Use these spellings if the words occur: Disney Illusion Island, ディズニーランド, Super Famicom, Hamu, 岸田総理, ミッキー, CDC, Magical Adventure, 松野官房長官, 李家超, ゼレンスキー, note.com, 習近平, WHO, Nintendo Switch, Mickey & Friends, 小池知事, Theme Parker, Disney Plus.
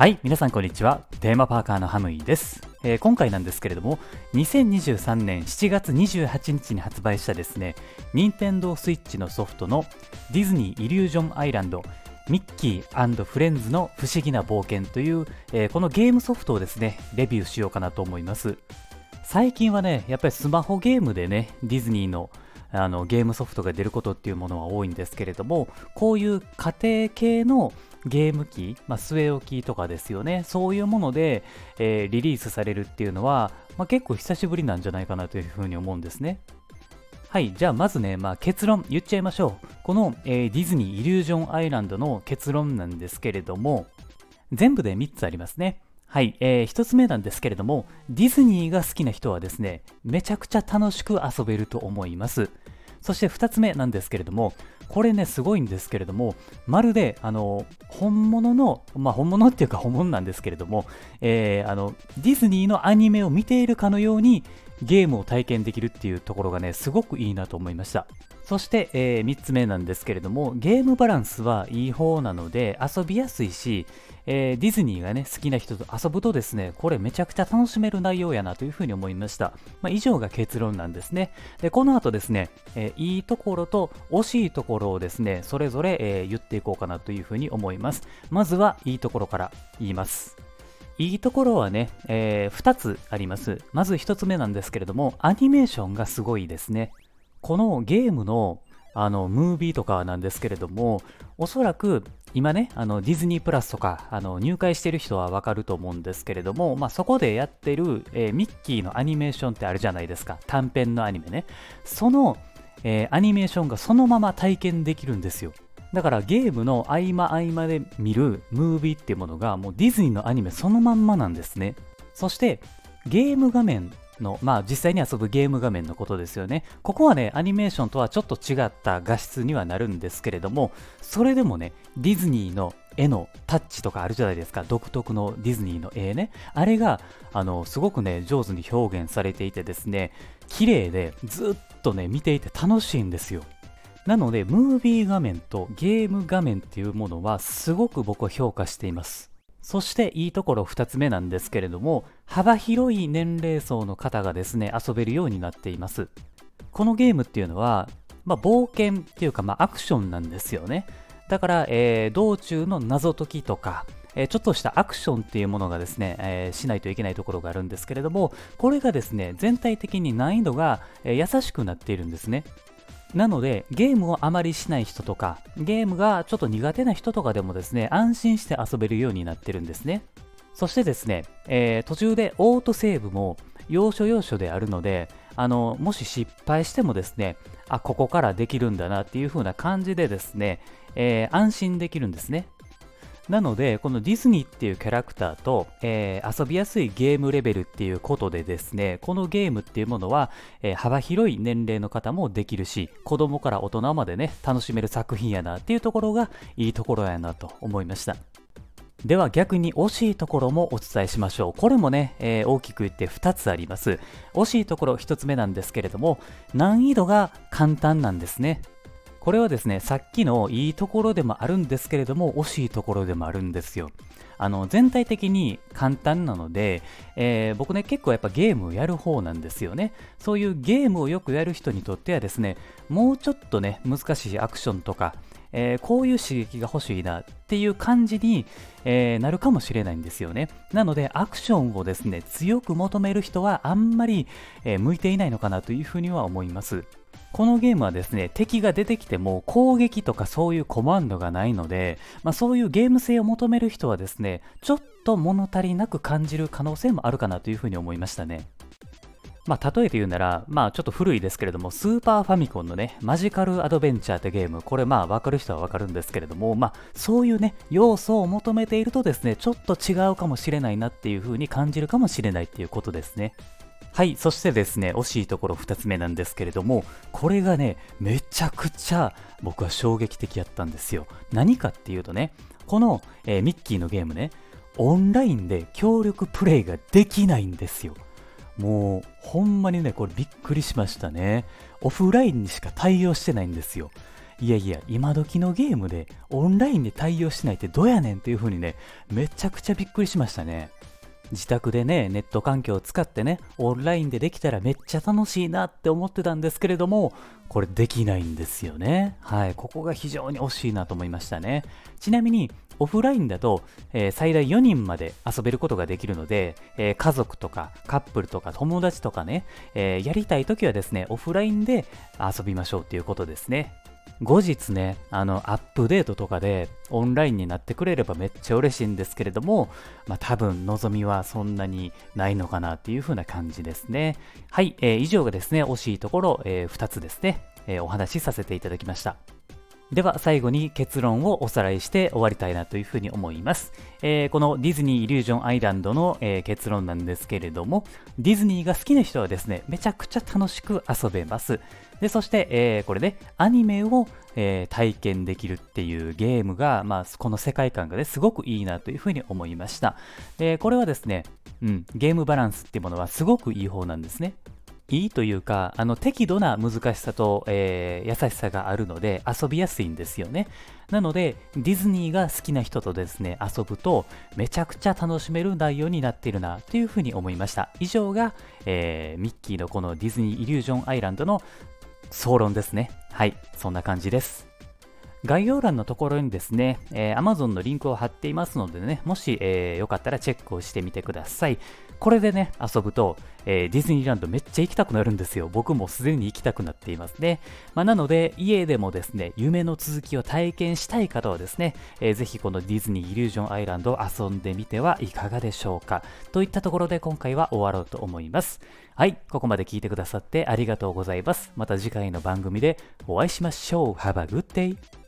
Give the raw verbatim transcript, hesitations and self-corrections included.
はい、皆さんこんにちは。テーマパーカーのハムイです、えー、今回なんですけれどもにせんにじゅうさんねんしちがつにじゅうはちにちに発売したですね、任天堂スイッチのソフトのディズニーイリュージョンアイランドミッキー&フレンズの不思議な冒険という、えー、このゲームソフトをですねレビューしようかなと思います。最近はねやっぱりスマホゲームでねディズニーのあのゲームソフトが出ることっていうものは多いんですけれども、こういう家庭系のゲーム機、まあ、据え置きとかですよね、そういうもので、えー、リリースされるっていうのは、まあ、結構久しぶりなんじゃないかなというふうに思うんですね。はい、じゃあまずね、まあ、結論言っちゃいましょう。この、えー、ディズニーイリュージョンアイランドの結論なんですけれども、全部でみっつありますね。はい、えー、ひとつめなんですけれども、ディズニーが好きな人はですねめちゃくちゃ楽しく遊べると思います。そしてふたつめなんですけれども、これねすごいんですけれども、まるであの本物のまあ本物っていうか本物なんですけれども、えー、あのディズニーのアニメを見ているかのようにゲームを体験できるっていうところがねすごくいいなと思いました。そして、えー、みっつめなんですけれども、ゲームバランスはいい方なので遊びやすいし、えー、ディズニーがね好きな人と遊ぶとですねこれめちゃくちゃ楽しめる内容やなというふうに思いました。まあ、以上が結論なんですね。でこの後ですね、えー、いいところと惜しいところをですねそれぞれ、えー、言っていこうかなというふうに思います。まずはいいところから言います。いいところはね、えー、ふたつあります。まずひとつめなんですけれども、アニメーションがすごいですね。このゲームのあのムービーとかなんですけれども、おそらく今ねあのディズニープラスとかあの入会してる人はわかると思うんですけれども、まあ、そこでやってる、えー、ミッキーのアニメーションってあるじゃないですか、短編のアニメね。その、えー、アニメーションがそのまま体験できるんですよ。だからゲームの合間合間で見るムービーっていうものがもうディズニーのアニメそのまんまなんですね。そしてゲーム画面の、まあ実際に遊ぶゲーム画面のことですよね。ここはねアニメーションとはちょっと違った画質にはなるんですけれども、それでもねディズニーの絵のタッチとかあるじゃないですか、独特のディズニーの絵ね、あれがあのすごくね上手に表現されていてですね、綺麗でずっとね見ていて楽しいんですよ。なのでムービー画面とゲーム画面っていうものはすごく僕は評価しています。そしていいところふたつめなんですけれども、幅広い年齢層の方がですね遊べるようになっています。このゲームっていうのは、まあ、冒険っていうか、まあ、アクションなんですよね。だから、えー、道中の謎解きとか、えー、ちょっとしたアクションっていうものがですね、えー、しないといけないところがあるんですけれども、これがですね全体的に難易度が、えー、優しくなっているんですね。なのでゲームをあまりしない人とかゲームがちょっと苦手な人とかでもですね安心して遊べるようになってるんですね。そしてですね、えー、途中でオートセーブも要所要所であるので、あのもし失敗してもですねあここからできるんだなっていう風な感じでですね、えー、安心できるんですね。なのでこのディズニーっていうキャラクターと、えー、遊びやすいゲームレベルっていうことでですね、このゲームっていうものは、えー、幅広い年齢の方もできるし、子供から大人までね楽しめる作品やなっていうところがいいところやなと思いました。では逆に惜しいところもお伝えしましょう。これもね、えー、大きく言ってふたつあります。惜しいところひとつめなんですけれども、難易度が簡単なんですね。これはですね、さっきのいいところでもあるんですけれども、惜しいところでもあるんですよ。あの全体的に簡単なので、えー、僕ね、結構やっぱゲームをやる方なんですよね。そういうゲームをよくやる人にとってはですね、もうちょっとね、難しいアクションとか、えー、こういう刺激が欲しいなっていう感じに、えー、なるかもしれないんですよね。なのでアクションをですね、強く求める人はあんまり、えー、向いていないのかなというふうには思います。このゲームはですね、敵が出てきても攻撃とかそういうコマンドがないので、まあ、そういうゲーム性を求める人はですね、ちょっと物足りなく感じる可能性もあるかなというふうに思いましたね。まあ、例えて言うなら、まあ、ちょっと古いですけれども、スーパーファミコンのね、マジカルアドベンチャーってゲーム、これまあ分かる人は分かるんですけれども、まあ、そういうね、要素を求めているとですね、ちょっと違うかもしれないなっていうふうに感じるかもしれないっていうことですね。はい、そしてですね、惜しいところふたつめなんですけれども、これがね、めちゃくちゃ僕は衝撃的やったんですよ。何かっていうとね、この、えー、ミッキーのゲームね、オンラインで協力プレイができないんですよ。もうほんまにね、これびっくりしましたね。オフラインにしか対応してないんですよ。いやいや今時のゲームでオンラインで対応しないってどうやねんっていう風にね、めちゃくちゃびっくりしましたね。自宅でね、ネット環境を使ってね、オンラインでできたらめっちゃ楽しいなって思ってたんですけれども、これできないんですよね。はい、ここが非常に惜しいなと思いましたね。ちなみにオフラインだと、えー、最大よにんまで遊べることができるので、えー、家族とかカップルとか友達とかね、えー、やりたいときはですね、オフラインで遊びましょうということですね。後日ね、あのアップデートとかでオンラインになってくれればめっちゃ嬉しいんですけれども、まあ、多分望みはそんなにないのかなっていう風な感じですね。はい、えー、以上がですね、惜しいところ、えー、ふたつですね、えー、お話しさせていただきました。では最後に結論をおさらいして終わりたいなというふうに思います、えー、このディズニーイリュージョンアイランドの、えー、結論なんですけれども、ディズニーが好きな人はですね、めちゃくちゃ楽しく遊べます。でそして、えー、これでアニメを、えー、体験できるっていうゲームが、まあ、この世界観が、ね、すごくいいなというふうに思いました、えー、これはですね、うん、ゲームバランスっていうものはすごくいい方なんですね。いいというか、あの適度な難しさと、えー、優しさがあるので遊びやすいんですよね。なのでディズニーが好きな人とですね遊ぶとめちゃくちゃ楽しめる内容になっているなというふうに思いました。以上が、えー、ミッキーのこのディズニーイリュージョンアイランドの総論ですね。はい、そんな感じです。概要欄のところにですね、えー、Amazon のリンクを貼っていますのでね、もし、えー、よかったらチェックをしてみてください。これでね、遊ぶと、えー、ディズニーランドめっちゃ行きたくなるんですよ。僕もすでに行きたくなっていますね。まあ、なので、家でもですね、夢の続きを体験したい方はですね、えー、ぜひこのディズニーイリュージョンアイランドを遊んでみてはいかがでしょうか。といったところで今回は終わろうと思います。はい、ここまで聞いてくださってありがとうございます。また次回の番組でお会いしましょう。Have a good day!